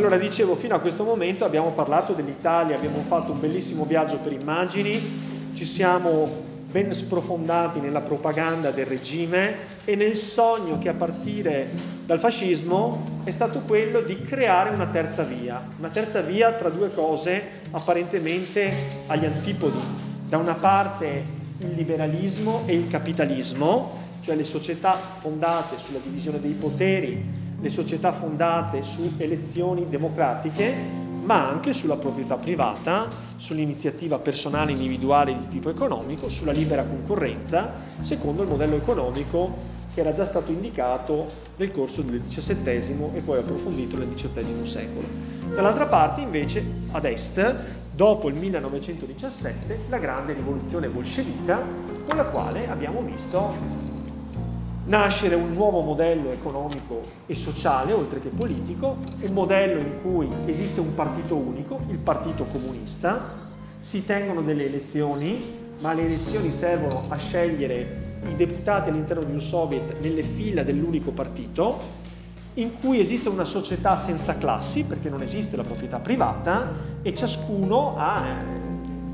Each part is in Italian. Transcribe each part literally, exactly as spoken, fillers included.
Allora, dicevo, fino a questo momento abbiamo parlato dell'Italia, abbiamo fatto un bellissimo viaggio per immagini, ci siamo ben sprofondati nella propaganda del regime e nel sogno che a partire dal fascismo è stato quello di creare una terza via, una terza via tra due cose apparentemente agli antipodi. Da una parte il liberalismo e il capitalismo, cioè le società fondate sulla divisione dei poteri, le società fondate su elezioni democratiche, ma anche sulla proprietà privata, sull'iniziativa personale individuale di tipo economico, sulla libera concorrenza, secondo il modello economico che era già stato indicato nel corso del diciassettesimo e poi approfondito nel diciottesimo secolo. Dall'altra parte, invece, ad est, dopo il millenovecentodiciassette, la grande rivoluzione bolscevica, con la quale abbiamo visto nascere un nuovo modello economico e sociale, oltre che politico, un modello in cui esiste un partito unico, il Partito Comunista, si tengono delle elezioni, ma le elezioni servono a scegliere i deputati all'interno di un soviet nelle fila dell'unico partito, in cui esiste una società senza classi, perché non esiste la proprietà privata, e ciascuno ha,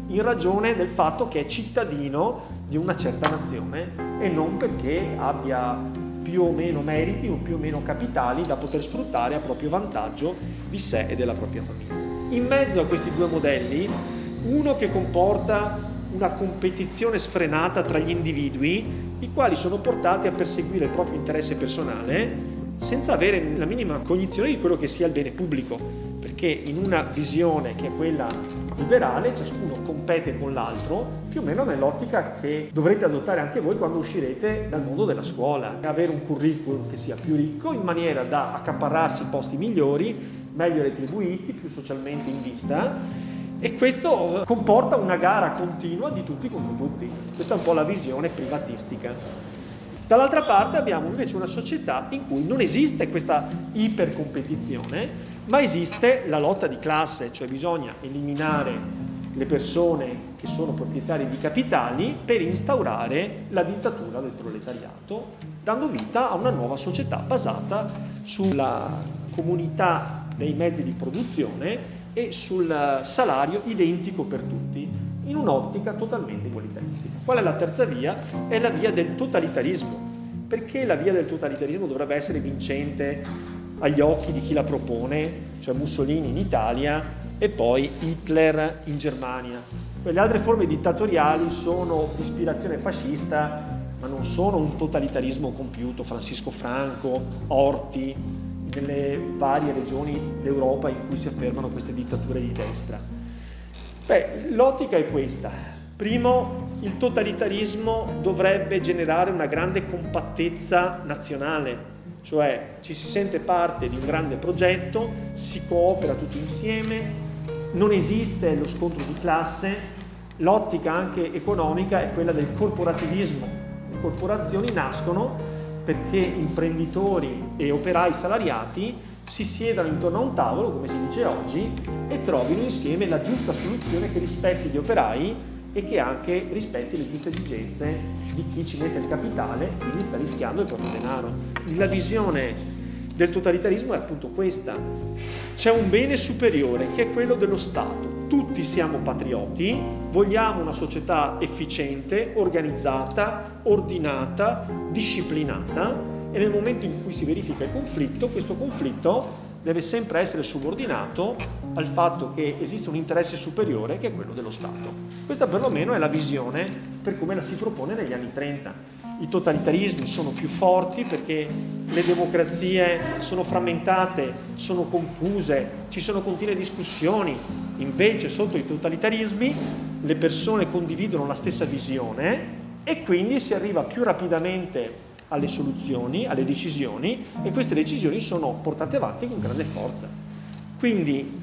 in ragione del fatto che è cittadino di una certa nazione e non perché abbia più o meno meriti o più o meno capitali da poter sfruttare a proprio vantaggio di sé e della propria famiglia. In mezzo a questi due modelli, uno che comporta una competizione sfrenata tra gli individui, i quali sono portati a perseguire il proprio interesse personale senza avere la minima cognizione di quello che sia il bene pubblico, perché in una visione che è quella liberale ciascuno compete con l'altro, più o meno nell'ottica che dovrete adottare anche voi quando uscirete dal mondo della scuola. Avere un curriculum che sia più ricco in maniera da accaparrarsi i posti migliori, meglio retribuiti, più socialmente in vista, e questo comporta una gara continua di tutti contro tutti. Questa è un po' la visione privatistica. Dall'altra parte abbiamo invece una società in cui non esiste questa ipercompetizione, ma esiste la lotta di classe, cioè bisogna eliminare le persone che sono proprietari di capitali per instaurare la dittatura del proletariato, dando vita a una nuova società basata sulla comunità dei mezzi di produzione e sul salario identico per tutti, in un'ottica totalmente egualitaristica. Qual è la terza via? È la via del totalitarismo. Perché la via del totalitarismo dovrebbe essere vincente agli occhi di chi la propone, cioè Mussolini in Italia e poi Hitler in Germania? Le altre forme dittatoriali sono di ispirazione fascista, ma non sono un totalitarismo compiuto. Francisco Franco, Orti, nelle varie regioni d'Europa in cui si affermano queste dittature di destra. Beh, l'ottica è questa. Primo, il totalitarismo dovrebbe generare una grande compattezza nazionale, cioè ci si sente parte di un grande progetto, si coopera tutti insieme, non esiste lo scontro di classe. L'ottica anche economica è quella del corporativismo. Le corporazioni nascono perché imprenditori e operai salariati si siedano intorno a un tavolo, come si dice oggi, e trovino insieme la giusta soluzione che rispetti gli operai e che anche rispetti le giuste esigenze di chi ci mette il capitale, quindi sta rischiando il proprio denaro. La visione del totalitarismo è appunto questa. C'è un bene superiore che è quello dello Stato. Tutti siamo patrioti, vogliamo una società efficiente, organizzata, ordinata, disciplinata, e nel momento in cui si verifica il conflitto, questo conflitto deve sempre essere subordinato al fatto che esiste un interesse superiore che è quello dello Stato. Questa perlomeno è la visione per come la si propone negli anni trenta. I totalitarismi sono più forti perché le democrazie sono frammentate, sono confuse, ci sono continue discussioni. Invece sotto i totalitarismi le persone condividono la stessa visione e quindi si arriva più rapidamente alle soluzioni, alle decisioni, e queste decisioni sono portate avanti con grande forza. Quindi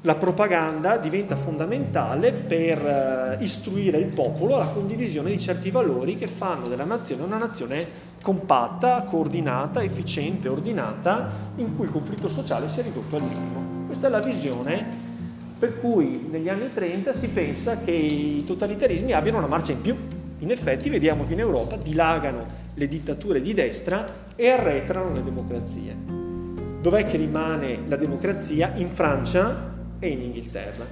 la propaganda diventa fondamentale per istruire il popolo alla condivisione di certi valori che fanno della nazione una nazione compatta, coordinata, efficiente, ordinata, in cui il conflitto sociale si è ridotto al minimo. Questa è la visione per cui negli anni trenta si pensa che i totalitarismi abbiano una marcia in più. In effetti vediamo che in Europa dilagano le dittature di destra e arretrano le democrazie. dov'è che rimane la democrazia? In Francia e in Inghilterra.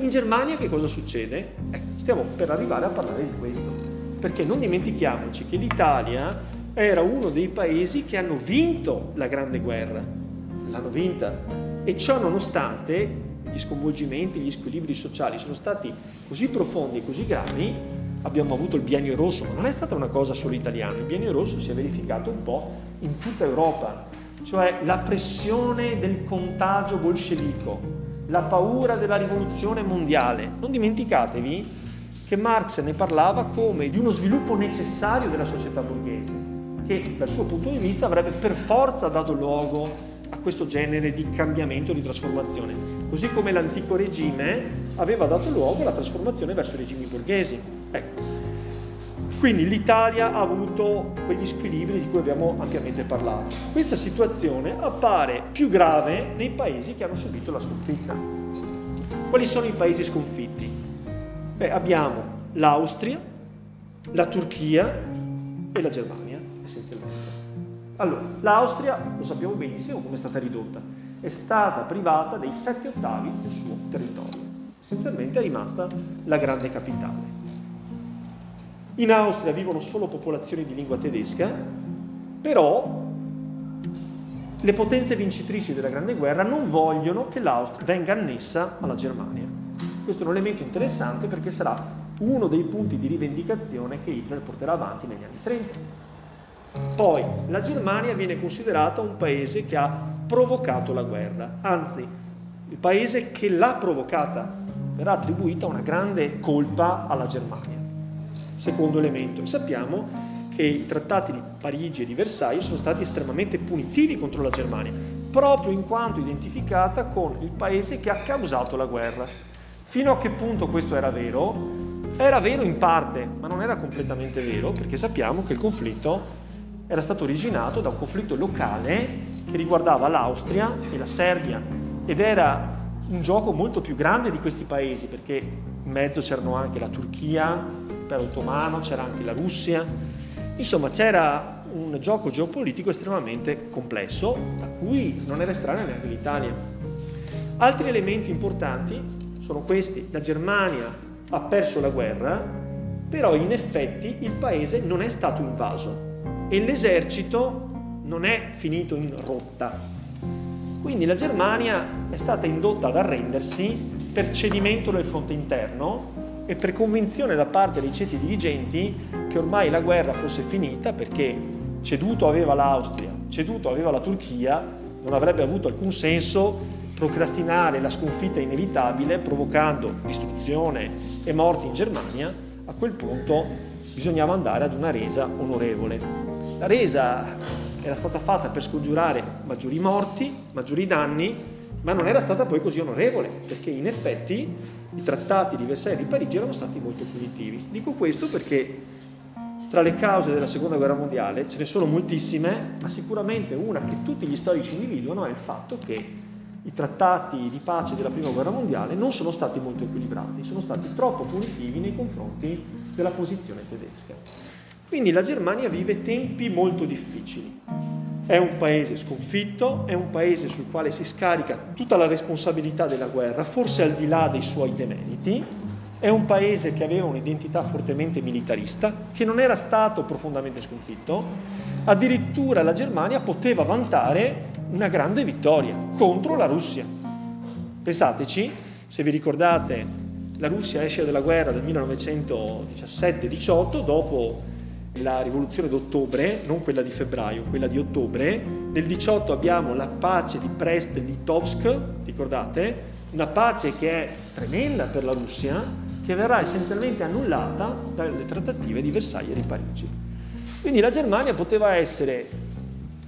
In Germania che cosa succede? Ecco, stiamo per arrivare a parlare di questo, perché non dimentichiamoci che l'Italia era uno dei paesi che hanno vinto la Grande Guerra, l'hanno vinta, e ciò nonostante gli sconvolgimenti, gli squilibri sociali sono stati così profondi e così gravi. Abbiamo avuto il Biennio Rosso, ma non è stata una cosa solo italiana, il Biennio Rosso si è verificato un po' in tutta Europa, cioè la pressione del contagio bolscevico, la paura della rivoluzione mondiale. Non dimenticatevi che Marx ne parlava come di uno sviluppo necessario della società borghese, che dal suo punto di vista avrebbe per forza dato luogo a questo genere di cambiamento, di trasformazione, così come l'antico regime aveva dato luogo alla trasformazione verso i regimi borghesi. Ecco. Quindi l'Italia ha avuto quegli squilibri di cui abbiamo ampiamente parlato. Questa situazione appare più grave nei paesi che hanno subito la sconfitta. Quali sono i paesi sconfitti? Beh, abbiamo l'Austria, la Turchia e la Germania, essenzialmente. Allora, l'Austria, lo sappiamo benissimo come è stata ridotta, è stata privata dei sette ottavi del suo territorio. Essenzialmente è rimasta la grande capitale. In Austria vivono solo popolazioni di lingua tedesca, però le potenze vincitrici della Grande Guerra non vogliono che l'Austria venga annessa alla Germania. Questo è un elemento interessante perché sarà uno dei punti di rivendicazione che Hitler porterà avanti negli anni trenta. Poi la Germania viene considerata un paese che ha provocato la guerra, anzi il paese che l'ha provocata, verrà attribuita una grande colpa alla Germania. Secondo elemento, sappiamo che i trattati di Parigi e di Versailles sono stati estremamente punitivi contro la Germania, proprio in quanto identificata con il paese che ha causato la guerra. Fino a che punto questo era vero? Era vero in parte, ma non era completamente vero, perché sappiamo che il conflitto era stato originato da un conflitto locale che riguardava l'Austria e la Serbia, ed era un gioco molto più grande di questi paesi, perché in mezzo c'erano anche la Turchia, l'impero ottomano, c'era anche la Russia. Insomma, c'era un gioco geopolitico estremamente complesso, a cui non era estranea neanche l'Italia. Altri elementi importanti sono questi: la Germania ha perso la guerra, però in effetti il paese non è stato invaso e l'esercito non è finito in rotta. Quindi la Germania è stata indotta ad arrendersi per cedimento del fronte interno e per convinzione da parte dei ceti dirigenti che ormai la guerra fosse finita, perché ceduto aveva l'Austria, ceduto aveva la Turchia, non avrebbe avuto alcun senso procrastinare la sconfitta inevitabile provocando distruzione e morti in Germania. A quel punto bisognava andare ad una resa onorevole. La resa era stata fatta per scongiurare maggiori morti, maggiori danni, ma non era stata poi così onorevole, perché in effetti i trattati di Versailles e di Parigi erano stati molto punitivi. Dico questo perché tra le cause della Seconda Guerra Mondiale ce ne sono moltissime, ma sicuramente una che tutti gli storici individuano è il fatto che i trattati di pace della Prima Guerra Mondiale non sono stati molto equilibrati, sono stati troppo punitivi nei confronti della posizione tedesca. Quindi la Germania vive tempi molto difficili. È un paese sconfitto, è un paese sul quale si scarica tutta la responsabilità della guerra, forse al di là dei suoi demeriti. È un paese che aveva un'identità fortemente militarista, che non era stato profondamente sconfitto. Addirittura la Germania poteva vantare una grande vittoria contro la Russia. Pensateci, se vi ricordate, la Russia esce dalla guerra del millenovecentodiciassette diciotto dopo la rivoluzione d'ottobre, non quella di febbraio, quella di ottobre. Nel diciotto abbiamo la pace di Brest-Litovsk, ricordate? Una pace che è tremenda per la Russia, che verrà essenzialmente annullata dalle trattative di Versailles e di Parigi. Quindi la Germania poteva essere,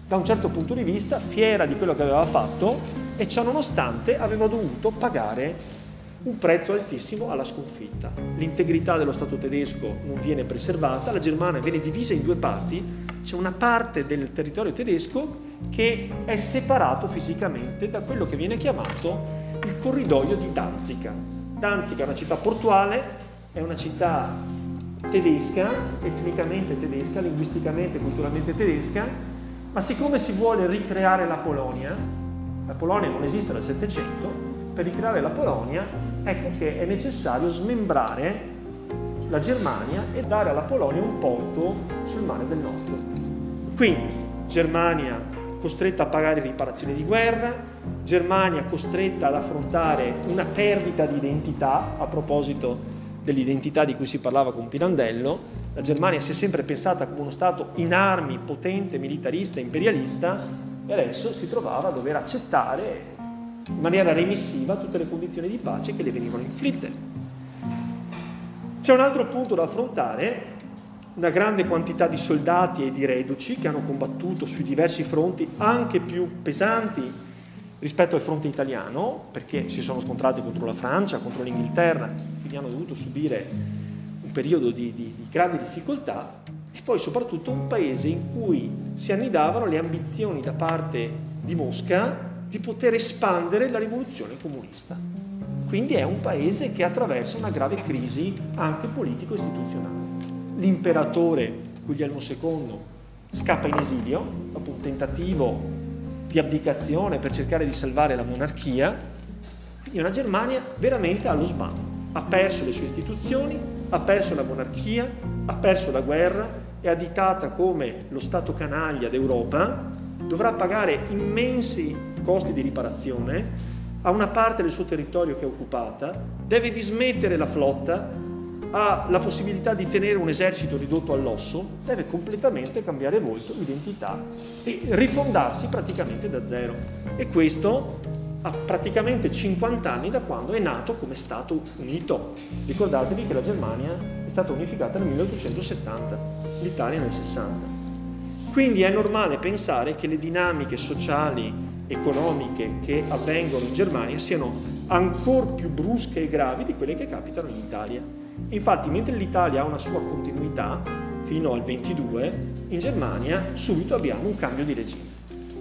da un certo punto di vista, fiera di quello che aveva fatto, e ciò nonostante aveva dovuto pagare un prezzo altissimo alla sconfitta. L'integrità dello Stato tedesco non viene preservata, la Germania viene divisa in due parti, c'è una parte del territorio tedesco che è separato fisicamente da quello che viene chiamato il corridoio di Danzica. Danzica è una città portuale, è una città tedesca, etnicamente tedesca, linguisticamente e culturalmente tedesca, ma siccome si vuole ricreare la Polonia, la Polonia non esiste nel Settecento, per ricreare la Polonia ecco che è necessario smembrare la Germania e dare alla Polonia un porto sul mare del nord. Quindi Germania costretta a pagare riparazioni di guerra, Germania costretta ad affrontare una perdita di identità, a proposito dell'identità di cui si parlava con Pirandello, la Germania si è sempre pensata come uno Stato in armi, potente, militarista, imperialista, e adesso si trovava a dover accettare in maniera remissiva tutte le condizioni di pace che le venivano inflitte. C'è un altro punto da affrontare, una grande quantità di soldati e di reduci che hanno combattuto sui diversi fronti, anche più pesanti rispetto al fronte italiano, perché si sono scontrati contro la Francia, contro l'Inghilterra, quindi hanno dovuto subire un periodo di, di, di grave difficoltà, e poi soprattutto un paese in cui si annidavano le ambizioni da parte di Mosca di poter espandere la rivoluzione comunista. Quindi è un paese che attraversa una grave crisi anche politico-istituzionale. L'imperatore Guglielmo secondo scappa in esilio dopo un tentativo di abdicazione per cercare di salvare la monarchia, quindi una Germania veramente allo sbando. Ha perso le sue istituzioni, ha perso la monarchia, ha perso la guerra, è additata come lo Stato canaglia d'Europa, dovrà pagare immensi costi di riparazione, ha una parte del suo territorio che è occupata, deve dismettere la flotta, ha la possibilità di tenere un esercito ridotto all'osso, deve completamente cambiare volto, identità e rifondarsi praticamente da zero. E questo ha praticamente cinquanta anni da quando è nato come Stato unito. Ricordatevi che la Germania è stata unificata nel milleottocentosettanta, l'Italia nel sessanta. Quindi è normale pensare che le dinamiche sociali, economiche che avvengono in Germania siano ancora più brusche e gravi di quelle che capitano in Italia. Infatti, mentre l'Italia ha una sua continuità fino al ventidue, in Germania subito abbiamo un cambio di regime.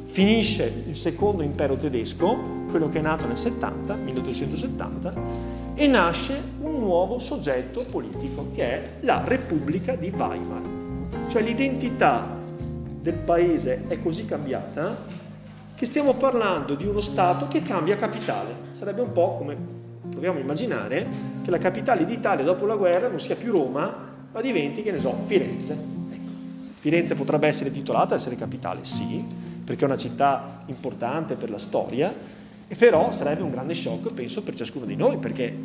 Finisce il secondo impero tedesco, quello che è nato nel milleottocentosettanta, e nasce un nuovo soggetto politico che è la Repubblica di Weimar. Cioè l'identità del paese è così cambiata che stiamo parlando di uno Stato che cambia capitale. Sarebbe un po' come proviamo a immaginare che la capitale d'Italia dopo la guerra non sia più Roma, ma diventi, che ne so, Firenze. Ecco. Firenze potrebbe essere titolata ad essere capitale, sì, perché è una città importante per la storia, e però sarebbe un grande shock, penso, per ciascuno di noi, perché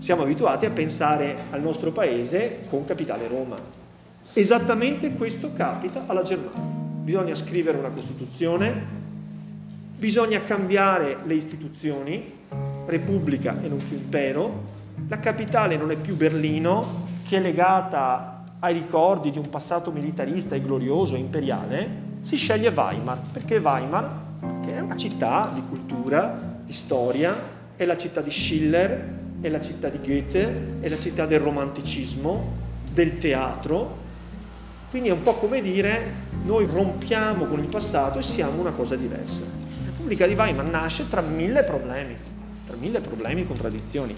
siamo abituati a pensare al nostro paese con capitale Roma. Esattamente questo capita alla Germania. Bisogna scrivere una Costituzione, bisogna cambiare le istituzioni, repubblica e non più impero, la capitale non è più Berlino, che è legata ai ricordi di un passato militarista e glorioso e imperiale, si sceglie Weimar, perché Weimar, che è una città di cultura, di storia, è la città di Schiller, è la città di Goethe, è la città del romanticismo, del teatro, quindi è un po' come dire noi rompiamo con il passato e siamo una cosa diversa. La Repubblica di Weimar nasce tra mille problemi, tra mille problemi e contraddizioni.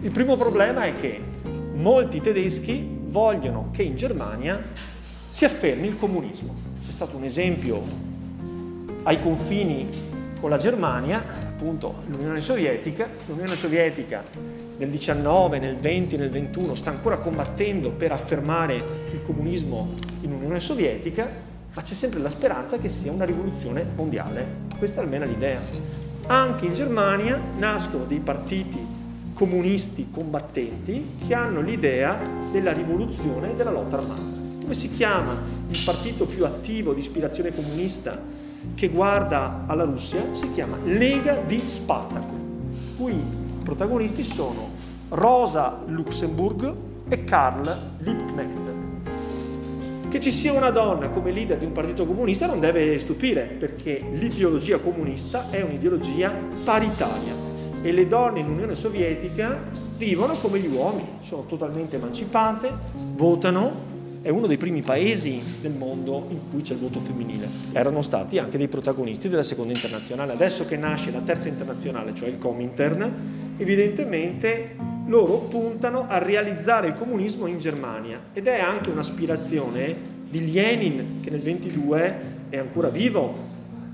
Il primo problema è che molti tedeschi vogliono che in Germania si affermi il comunismo. C'è stato un esempio ai confini con la Germania, appunto l'Unione Sovietica. L'Unione Sovietica nel diciannove, nel venti, nel ventuno sta ancora combattendo per affermare il comunismo in Unione Sovietica, ma c'è sempre la speranza che sia una rivoluzione mondiale. Questa è almeno l'idea. Anche in Germania nascono dei partiti comunisti combattenti che hanno l'idea della rivoluzione e della lotta armata. Come si chiama il partito più attivo di ispirazione comunista che guarda alla Russia? Si chiama Lega di Spartaco, cui protagonisti sono Rosa Luxemburg e Karl Liebknecht. Che ci sia una donna come leader di un partito comunista non deve stupire, perché l'ideologia comunista è un'ideologia paritaria e le donne in Unione Sovietica vivono come gli uomini, sono totalmente emancipate, votano, è uno dei primi paesi del mondo in cui c'è il voto femminile. Erano stati anche dei protagonisti della Seconda Internazionale. Adesso che nasce la Terza Internazionale, cioè il Comintern, evidentemente loro puntano a realizzare il comunismo in Germania, ed è anche un'aspirazione di Lenin, che nel ventidue è ancora vivo,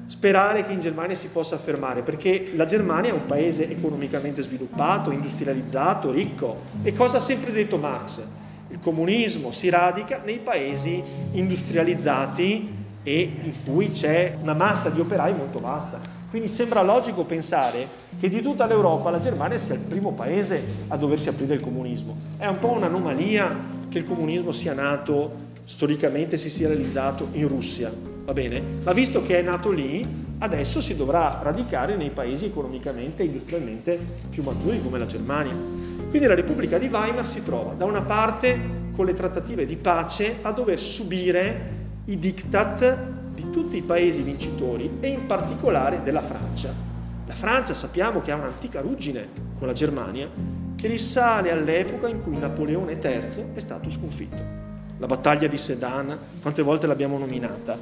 sperare che in Germania si possa affermare, perché la Germania è un paese economicamente sviluppato, industrializzato, ricco. E cosa ha sempre detto Marx? Il comunismo si radica nei paesi industrializzati e in cui c'è una massa di operai molto vasta. Quindi sembra logico pensare che di tutta l'Europa la Germania sia il primo paese a doversi aprire al comunismo. È un po' un'anomalia che il comunismo sia nato, storicamente si sia realizzato in Russia, va bene? Ma visto che è nato lì, adesso si dovrà radicare nei paesi economicamente e industrialmente più maturi come la Germania. Quindi la Repubblica di Weimar si trova da una parte con le trattative di pace a dover subire i diktat di tutti i paesi vincitori e in particolare della Francia. La Francia sappiamo che ha un'antica ruggine con la Germania che risale all'epoca in cui Napoleone terzo è stato sconfitto. La battaglia di Sedan, quante volte l'abbiamo nominata,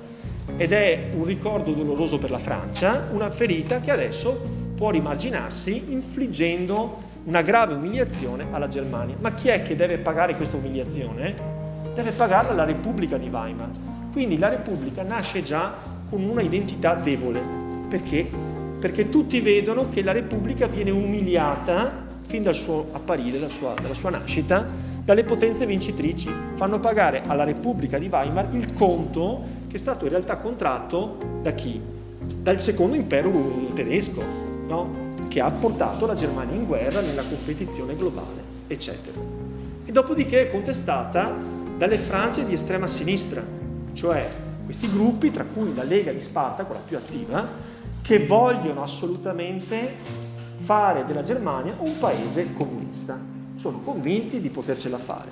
ed è un ricordo doloroso per la Francia, una ferita che adesso può rimarginarsi infliggendo una grave umiliazione alla Germania. Ma chi è che deve pagare questa umiliazione? Deve pagarla la Repubblica di Weimar. Quindi la Repubblica nasce già con una identità debole. Perché? Perché tutti vedono che la Repubblica viene umiliata fin dal suo apparire, dalla sua, dalla sua nascita, dalle potenze vincitrici. Fanno pagare alla Repubblica di Weimar il conto che è stato in realtà contratto da chi? Dal secondo impero tedesco, no? Che ha portato la Germania in guerra nella competizione globale, eccetera. E dopodiché è contestata dalle frange di estrema sinistra, cioè questi gruppi, tra cui la Lega di Sparta, quella più attiva, che vogliono assolutamente fare della Germania un paese comunista. Sono convinti di potercela fare.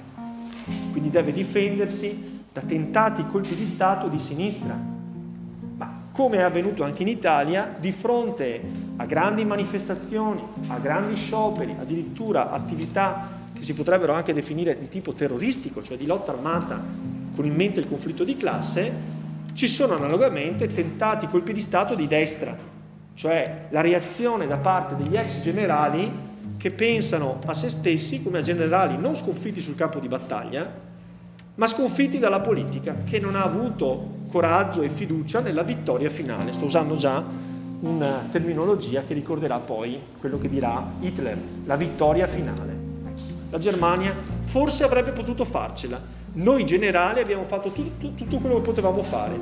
Quindi deve difendersi da tentati colpi di Stato di sinistra. Ma come è avvenuto anche in Italia, di fronte a grandi manifestazioni, a grandi scioperi, addirittura attività che si potrebbero anche definire di tipo terroristico, cioè di lotta armata con in mente il conflitto di classe, ci sono analogamente tentati colpi di Stato di destra, cioè la reazione da parte degli ex generali che pensano a se stessi come a generali non sconfitti sul campo di battaglia, ma sconfitti dalla politica che non ha avuto coraggio e fiducia nella vittoria finale. Sto usando già una terminologia che ricorderà poi quello che dirà Hitler, la vittoria finale. La Germania forse avrebbe potuto farcela. Noi generali abbiamo fatto tutto, tutto quello che potevamo fare.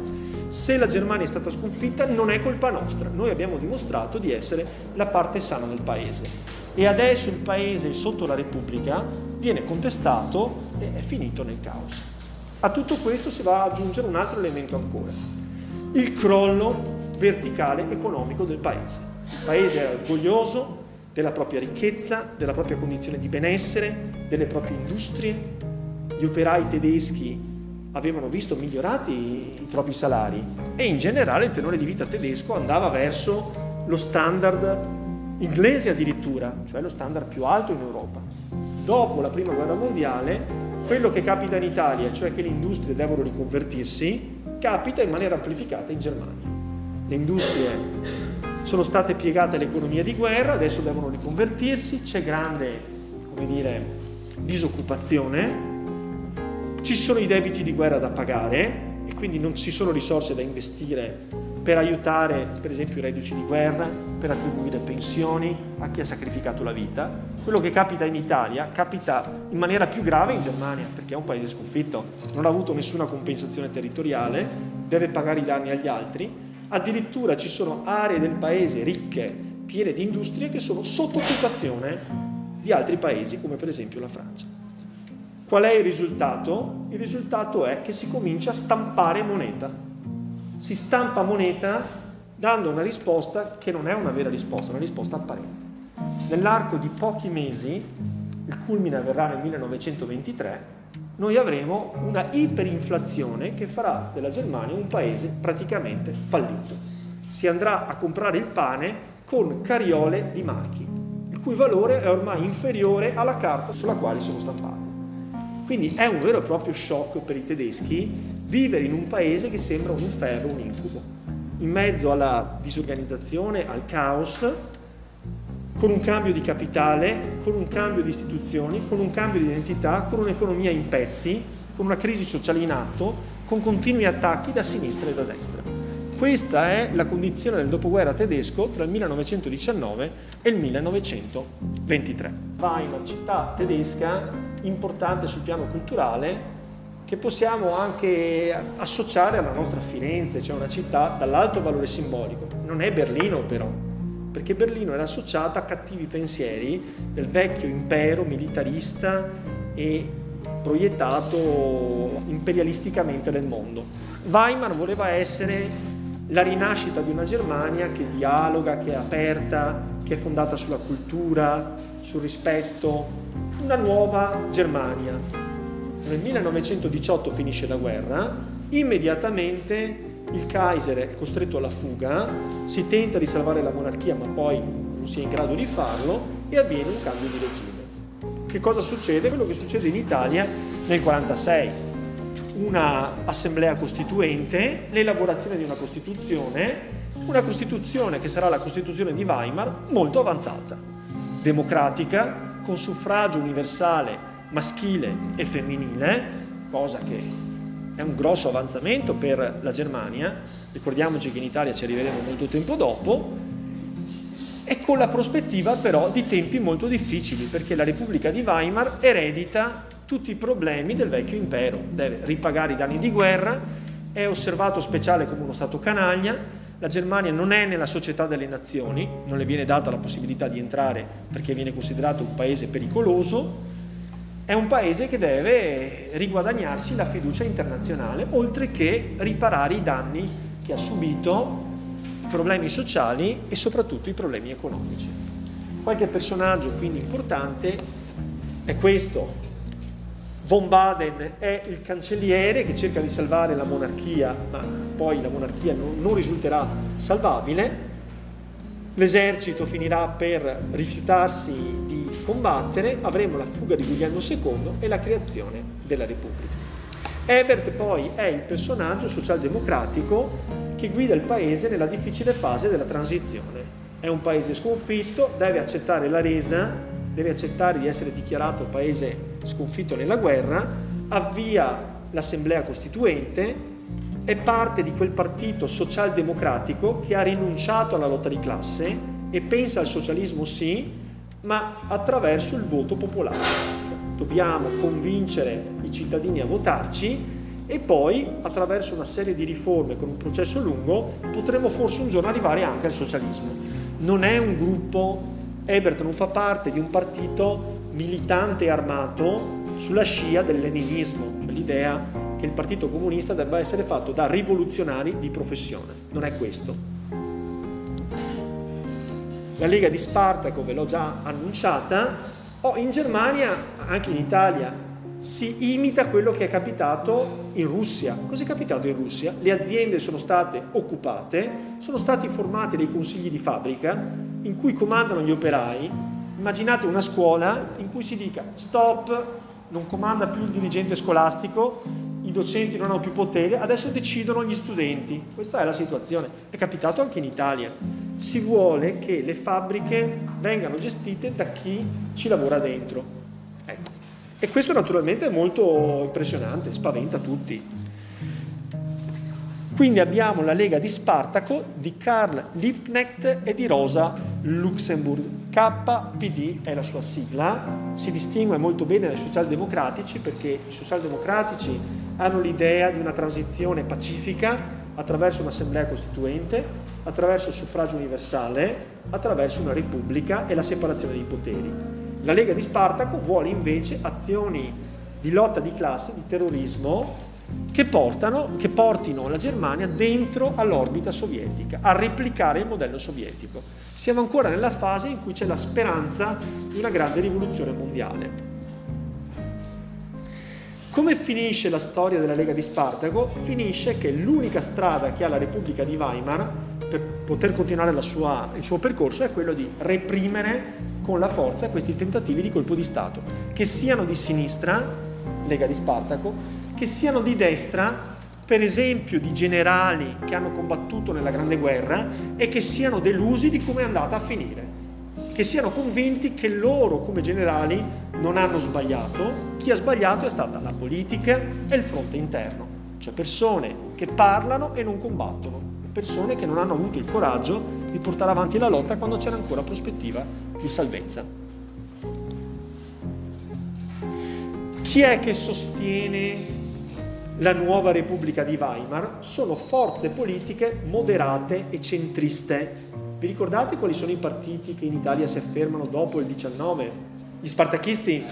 Se la Germania è stata sconfitta non è colpa nostra, noi abbiamo dimostrato di essere la parte sana del paese. E adesso il paese sotto la Repubblica viene contestato e è finito nel caos. A tutto questo si va ad aggiungere un altro elemento ancora, il crollo verticale economico del paese. Il paese era orgoglioso della propria ricchezza, della propria condizione di benessere, delle proprie industrie. Gli operai tedeschi avevano visto migliorati i propri salari e in generale il tenore di vita tedesco andava verso lo standard inglese addirittura, cioè lo standard più alto in Europa. Dopo la prima guerra mondiale, quello che capita in Italia, cioè che le industrie devono riconvertirsi, capita in maniera amplificata in Germania. Le industrie sono state piegate all'economia di guerra, adesso devono riconvertirsi, c'è grande, come dire, disoccupazione. Ci sono i debiti di guerra da pagare e quindi non ci sono risorse da investire per aiutare per esempio i reduci di guerra, per attribuire pensioni a chi ha sacrificato la vita. Quello che capita in Italia capita in maniera più grave in Germania perché è un paese sconfitto, non ha avuto nessuna compensazione territoriale, deve pagare i danni agli altri, addirittura ci sono aree del paese ricche, piene di industrie che sono sotto occupazione di altri paesi come per esempio la Francia. Qual è il risultato? Il risultato è che si comincia a stampare moneta. Si stampa moneta dando una risposta che non è una vera risposta, è una risposta apparente. Nell'arco di pochi mesi, il culmine avverrà nel millenovecentoventitré, noi avremo una iperinflazione che farà della Germania un paese praticamente fallito. Si andrà a comprare il pane con cariole di marchi, il cui valore è ormai inferiore alla carta sulla quale sono stampati. Quindi è un vero e proprio shock per i tedeschi vivere in un paese che sembra un inferno, un incubo, in mezzo alla disorganizzazione, al caos, con un cambio di capitale, con un cambio di istituzioni, con un cambio di identità, con un'economia in pezzi, con una crisi sociale in atto, con continui attacchi da sinistra e da destra. Questa è la condizione del dopoguerra tedesco tra il millenovecentodiciannove e il millenovecentoventitré. Va in una città tedesca importante sul piano culturale che possiamo anche associare alla nostra Firenze, cioè una città dall'alto valore simbolico. Non è Berlino però, perché Berlino era associata a cattivi pensieri del vecchio impero militarista e proiettato imperialisticamente nel mondo. Weimar voleva essere la rinascita di una Germania che dialoga, che è aperta, che è fondata sulla cultura, sul rispetto, una nuova Germania. Nel millenovecentodiciotto finisce la guerra, immediatamente il Kaiser è costretto alla fuga, si tenta di salvare la monarchia ma poi non si è in grado di farlo e avviene un cambio di regime. Che cosa succede? Quello che succede in Italia nel millenovecentoquarantasei. Una assemblea costituente, l'elaborazione di una Costituzione, una Costituzione che sarà la Costituzione di Weimar, molto avanzata, democratica, con suffragio universale maschile e femminile, cosa che è un grosso avanzamento per la Germania, ricordiamoci che in Italia ci arriveremo molto tempo dopo, e con la prospettiva però di tempi molto difficili, perché la Repubblica di Weimar eredita tutti i problemi del vecchio impero, deve ripagare i danni di guerra, è osservato speciale come uno stato canaglia, la Germania non è nella società delle nazioni, non le viene data la possibilità di entrare perché viene considerato un paese pericoloso, è un paese che deve riguadagnarsi la fiducia internazionale, oltre che riparare i danni che ha subito, i problemi sociali e soprattutto i problemi economici. Qualche personaggio quindi importante è questo. Von Baden è il cancelliere che cerca di salvare la monarchia, ma poi la monarchia non, non risulterà salvabile. L'esercito finirà per rifiutarsi di combattere, avremo la fuga di Guglielmo secondo e la creazione della Repubblica. Ebert poi è il personaggio socialdemocratico che guida il paese nella difficile fase della transizione. È un paese sconfitto, deve accettare la resa, deve accettare di essere dichiarato paese sconfitto nella guerra, avvia l'assemblea costituente, è parte di quel partito socialdemocratico che ha rinunciato alla lotta di classe e pensa al socialismo sì, ma attraverso il voto popolare. Cioè, dobbiamo convincere i cittadini a votarci e poi attraverso una serie di riforme con un processo lungo potremo forse un giorno arrivare anche al socialismo. Non è un gruppo, Ebert non fa parte di un partito militante armato sulla scia del leninismo, cioè l'idea che il partito comunista debba essere fatto da rivoluzionari di professione, non è questo. La Lega di Spartaco ve l'ho già annunciata, o in Germania, anche in Italia, si imita quello che è capitato in Russia. Cos'è capitato in Russia? Le aziende sono state occupate, sono stati formati dei consigli di fabbrica in cui comandano gli operai. Immaginate una scuola in cui si dica stop, non comanda più il dirigente scolastico, i docenti non hanno più potere, adesso decidono gli studenti. Questa è la situazione, è capitato anche in Italia. Si vuole che le fabbriche vengano gestite da chi ci lavora dentro. Ecco. E questo naturalmente è molto impressionante, spaventa tutti. Quindi abbiamo la Lega di Spartaco, di Karl Liebknecht e di Rosa Luxemburg. K P D è la sua sigla, si distingue molto bene dai socialdemocratici perché i socialdemocratici hanno l'idea di una transizione pacifica attraverso un'assemblea costituente, attraverso il suffragio universale, attraverso una repubblica e la separazione dei poteri. La Lega di Spartaco vuole invece azioni di lotta di classe, di terrorismo, Che, portano, che portino la Germania dentro all'orbita sovietica, a replicare il modello sovietico. Siamo ancora nella fase in cui c'è la speranza di una grande rivoluzione mondiale. Come finisce la storia della Lega di Spartaco? Finisce che l'unica strada che ha la Repubblica di Weimar per poter continuare la sua, il suo percorso è quello di reprimere con la forza questi tentativi di colpo di Stato, che siano di sinistra, Lega di Spartaco, che siano di destra, per esempio di generali che hanno combattuto nella Grande Guerra e che siano delusi di come è andata a finire, che siano convinti che loro come generali non hanno sbagliato, chi ha sbagliato è stata la politica e il fronte interno, cioè persone che parlano e non combattono, persone che non hanno avuto il coraggio di portare avanti la lotta quando c'era ancora prospettiva di salvezza. Chi è che sostiene la nuova Repubblica di Weimar? Sono forze politiche moderate e centriste. Vi ricordate quali sono i partiti che in Italia si affermano dopo il diciannove? Gli spartachisti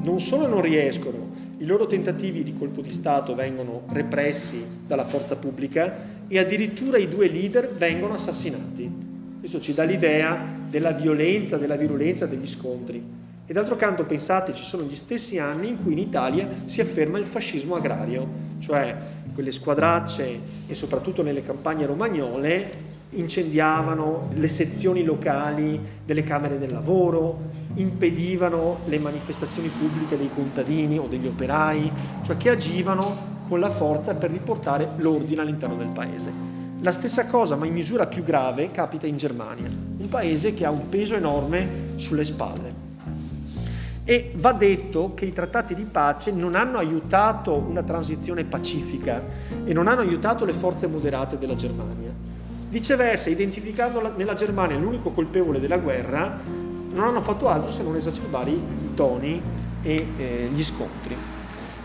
non solo non riescono, i loro tentativi di colpo di Stato vengono repressi dalla forza pubblica e addirittura i due leader vengono assassinati. Questo ci dà l'idea della violenza, della virulenza degli scontri. E d'altro canto, pensate, ci sono gli stessi anni in cui in Italia si afferma il fascismo agrario, cioè quelle squadracce, e soprattutto nelle campagne romagnole, incendiavano le sezioni locali delle camere del lavoro, impedivano le manifestazioni pubbliche dei contadini o degli operai, cioè che agivano con la forza per riportare l'ordine all'interno del paese. La stessa cosa, ma in misura più grave, capita in Germania, un paese che ha un peso enorme sulle spalle. E va detto che i trattati di pace non hanno aiutato una transizione pacifica e non hanno aiutato le forze moderate della Germania. Viceversa, identificando nella Germania l'unico colpevole della guerra, non hanno fatto altro se non esacerbare i toni e eh, gli scontri.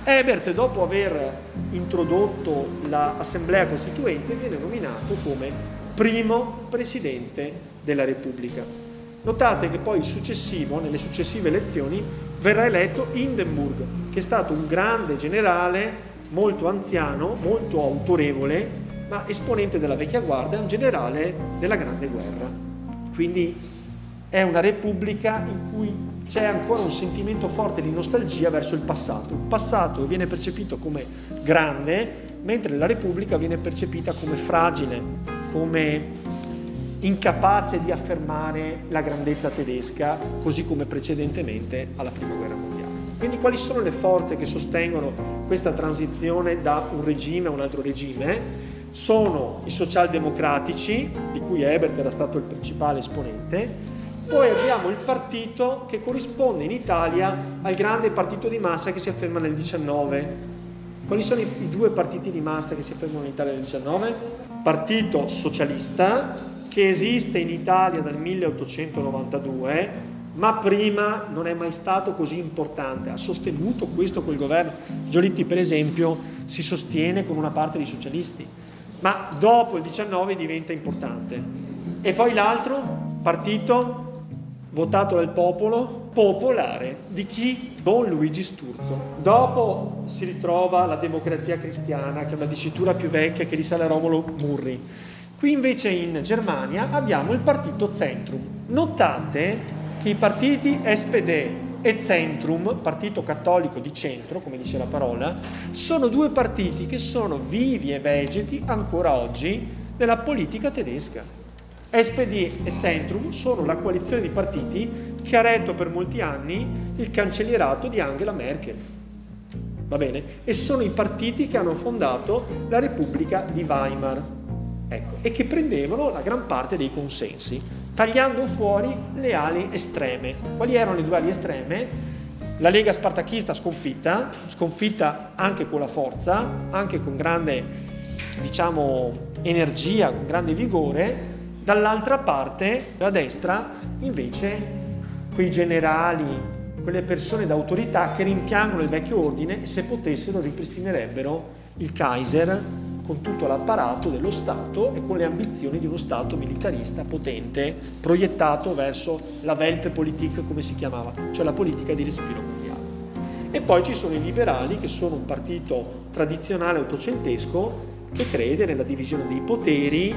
Ebert, dopo aver introdotto l'Assemblea Costituente, viene nominato come primo presidente della Repubblica. Notate che poi il successivo, nelle successive elezioni, verrà eletto Hindenburg, che è stato un grande generale, molto anziano, molto autorevole, ma esponente della vecchia guardia, un generale della grande guerra. Quindi è una repubblica in cui c'è ancora un sentimento forte di nostalgia verso il passato. Il passato viene percepito come grande, mentre la repubblica viene percepita come fragile, come incapace di affermare la grandezza tedesca, così come precedentemente alla Prima Guerra Mondiale. Quindi quali sono le forze che sostengono questa transizione da un regime a un altro regime? Sono i socialdemocratici, di cui Ebert era stato il principale esponente. Poi abbiamo il partito che corrisponde in Italia al grande partito di massa che si afferma nel diciannove. Quali sono i due partiti di massa che si affermano in Italia nel diciannove? Partito Socialista, che esiste in Italia dal milleottocentonovantadue, ma prima non è mai stato così importante. Ha sostenuto questo col governo. Giolitti, per esempio, si sostiene con una parte dei socialisti, ma dopo il diciannove diventa importante. E poi l'altro partito votato dal popolo, popolare, di chi? Don Luigi Sturzo. Dopo si ritrova la Democrazia Cristiana, che è una dicitura più vecchia che risale a Romolo Murri. Qui invece in Germania abbiamo il partito Zentrum. Notate che i partiti S P D e Zentrum, partito cattolico di centro, come dice la parola, sono due partiti che sono vivi e vegeti ancora oggi nella politica tedesca. S P D e Zentrum sono la coalizione di partiti che ha retto per molti anni il cancellierato di Angela Merkel. Va bene? E sono i partiti che hanno fondato la Repubblica di Weimar. Ecco, e che prendevano la gran parte dei consensi, tagliando fuori le ali estreme. Quali erano le due ali estreme? La Lega Spartachista sconfitta, sconfitta anche con la forza, anche con grande, diciamo, energia, con grande vigore. Dall'altra parte, la destra, invece, quei generali, quelle persone d'autorità che rimpiangono il vecchio ordine e, se potessero, ripristinerebbero il Kaiser, con tutto l'apparato dello Stato e con le ambizioni di uno Stato militarista potente, proiettato verso la Weltpolitik, come si chiamava, cioè la politica di respiro mondiale. E poi ci sono i liberali, che sono un partito tradizionale ottocentesco che crede nella divisione dei poteri,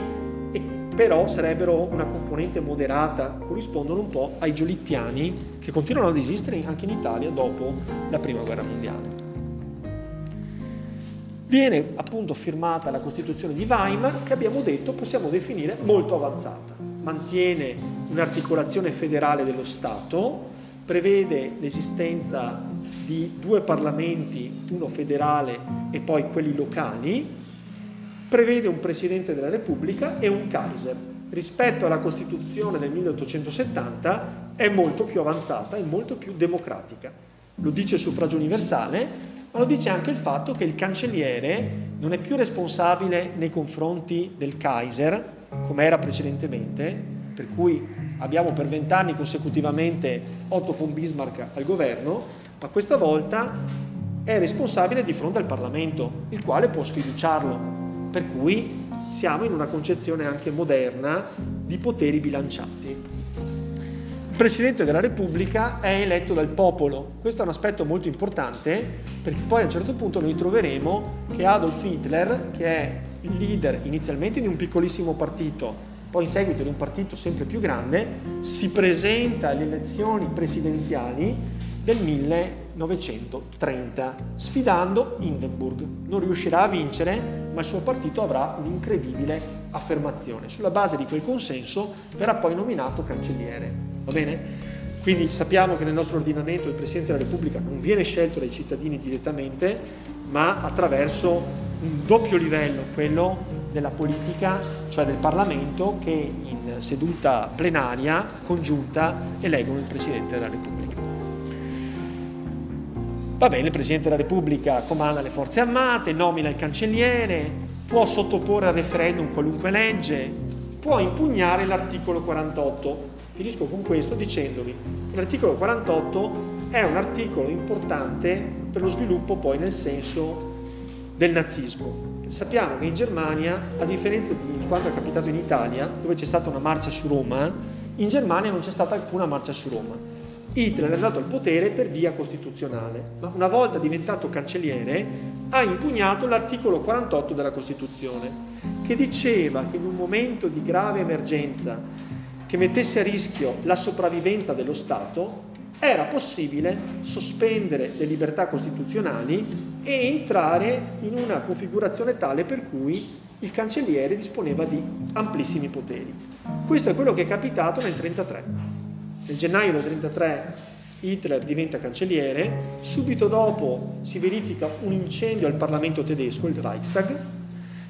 e però sarebbero una componente moderata, corrispondono un po' ai giolittiani, che continuano ad esistere anche in Italia dopo la Prima Guerra Mondiale. Viene appunto firmata la Costituzione di Weimar, che abbiamo detto possiamo definire molto avanzata. Mantiene un'articolazione federale dello Stato, prevede l'esistenza di due parlamenti, uno federale e poi quelli locali, prevede un Presidente della Repubblica e un Kaiser. Rispetto alla Costituzione del milleottocentosettanta è molto più avanzata e molto più democratica. Lo dice il suffragio universale, ma lo dice anche il fatto che il cancelliere non è più responsabile nei confronti del Kaiser, come era precedentemente, per cui abbiamo per vent'anni consecutivamente Otto von Bismarck al governo, ma questa volta è responsabile di fronte al Parlamento, il quale può sfiduciarlo, per cui siamo in una concezione anche moderna di poteri bilanciati. Il Presidente della Repubblica è eletto dal popolo, questo è un aspetto molto importante, perché poi a un certo punto noi troveremo che Adolf Hitler, che è il leader inizialmente di un piccolissimo partito, poi in seguito di un partito sempre più grande, si presenta alle elezioni presidenziali del millenovecentotrenta, sfidando Hindenburg. Non riuscirà a vincere, ma il suo partito avrà un'incredibile affermazione. Sulla base di quel consenso verrà poi nominato cancelliere. Va bene? Quindi sappiamo che nel nostro ordinamento il Presidente della Repubblica non viene scelto dai cittadini direttamente, ma attraverso un doppio livello, quello della politica, cioè del Parlamento, che in seduta plenaria congiunta eleggono il Presidente della Repubblica. Va bene, il Presidente della Repubblica comanda le forze armate, nomina il cancelliere, può sottoporre al referendum qualunque legge, può impugnare l'articolo quarantotto. Finisco con questo dicendovi che l'articolo quarantotto è un articolo importante per lo sviluppo poi nel senso del nazismo. Sappiamo che in Germania, a differenza di quanto è capitato in Italia, dove c'è stata una marcia su Roma, in Germania non c'è stata alcuna marcia su Roma. Hitler è andato al potere per via costituzionale, ma una volta diventato cancelliere ha impugnato l'articolo quarantotto della Costituzione, che diceva che in un momento di grave emergenza che mettesse a rischio la sopravvivenza dello Stato era possibile sospendere le libertà costituzionali e entrare in una configurazione tale per cui il cancelliere disponeva di amplissimi poteri. Questo è quello che è capitato nel millenovecentotrentatré. Nel gennaio del millenovecentotrentatré Hitler diventa cancelliere, subito dopo si verifica un incendio al Parlamento tedesco, il Reichstag.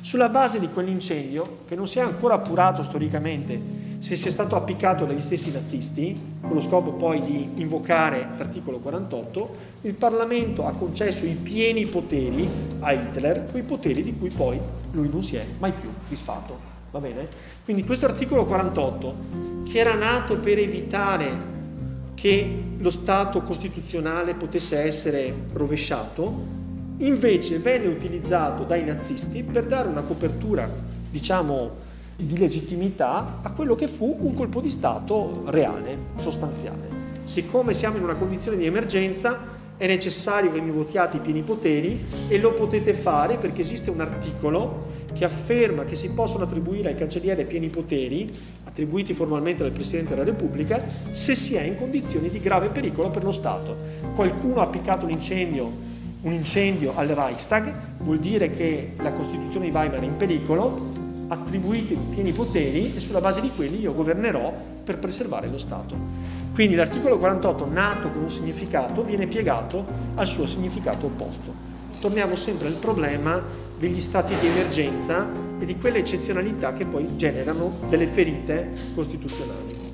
Sulla base di quell'incendio, che non si è ancora appurato storicamente se sia stato appiccato dagli stessi nazisti, con lo scopo poi di invocare l'articolo quarantotto, il Parlamento ha concesso i pieni poteri a Hitler, quei poteri di cui poi lui non si è mai più disfatto. Va bene? Quindi questo articolo quarantotto, che era nato per evitare che lo Stato costituzionale potesse essere rovesciato, invece venne utilizzato dai nazisti per dare una copertura, diciamo, di legittimità a quello che fu un colpo di Stato reale, sostanziale. Siccome siamo in una condizione di emergenza, è necessario che mi votiate i pieni poteri e lo potete fare perché esiste un articolo che afferma che si possono attribuire al cancelliere pieni poteri, attribuiti formalmente dal Presidente della Repubblica, se si è in condizioni di grave pericolo per lo Stato. Qualcuno ha appiccato un incendio, un incendio al Reichstag, vuol dire che la Costituzione di Weimar è in pericolo, attribuite pieni poteri e sulla base di quelli io governerò per preservare lo Stato. Quindi l'articolo quarantotto, nato con un significato, viene piegato al suo significato opposto. Torniamo sempre al problema degli stati di emergenza e di quelle eccezionalità che poi generano delle ferite costituzionali.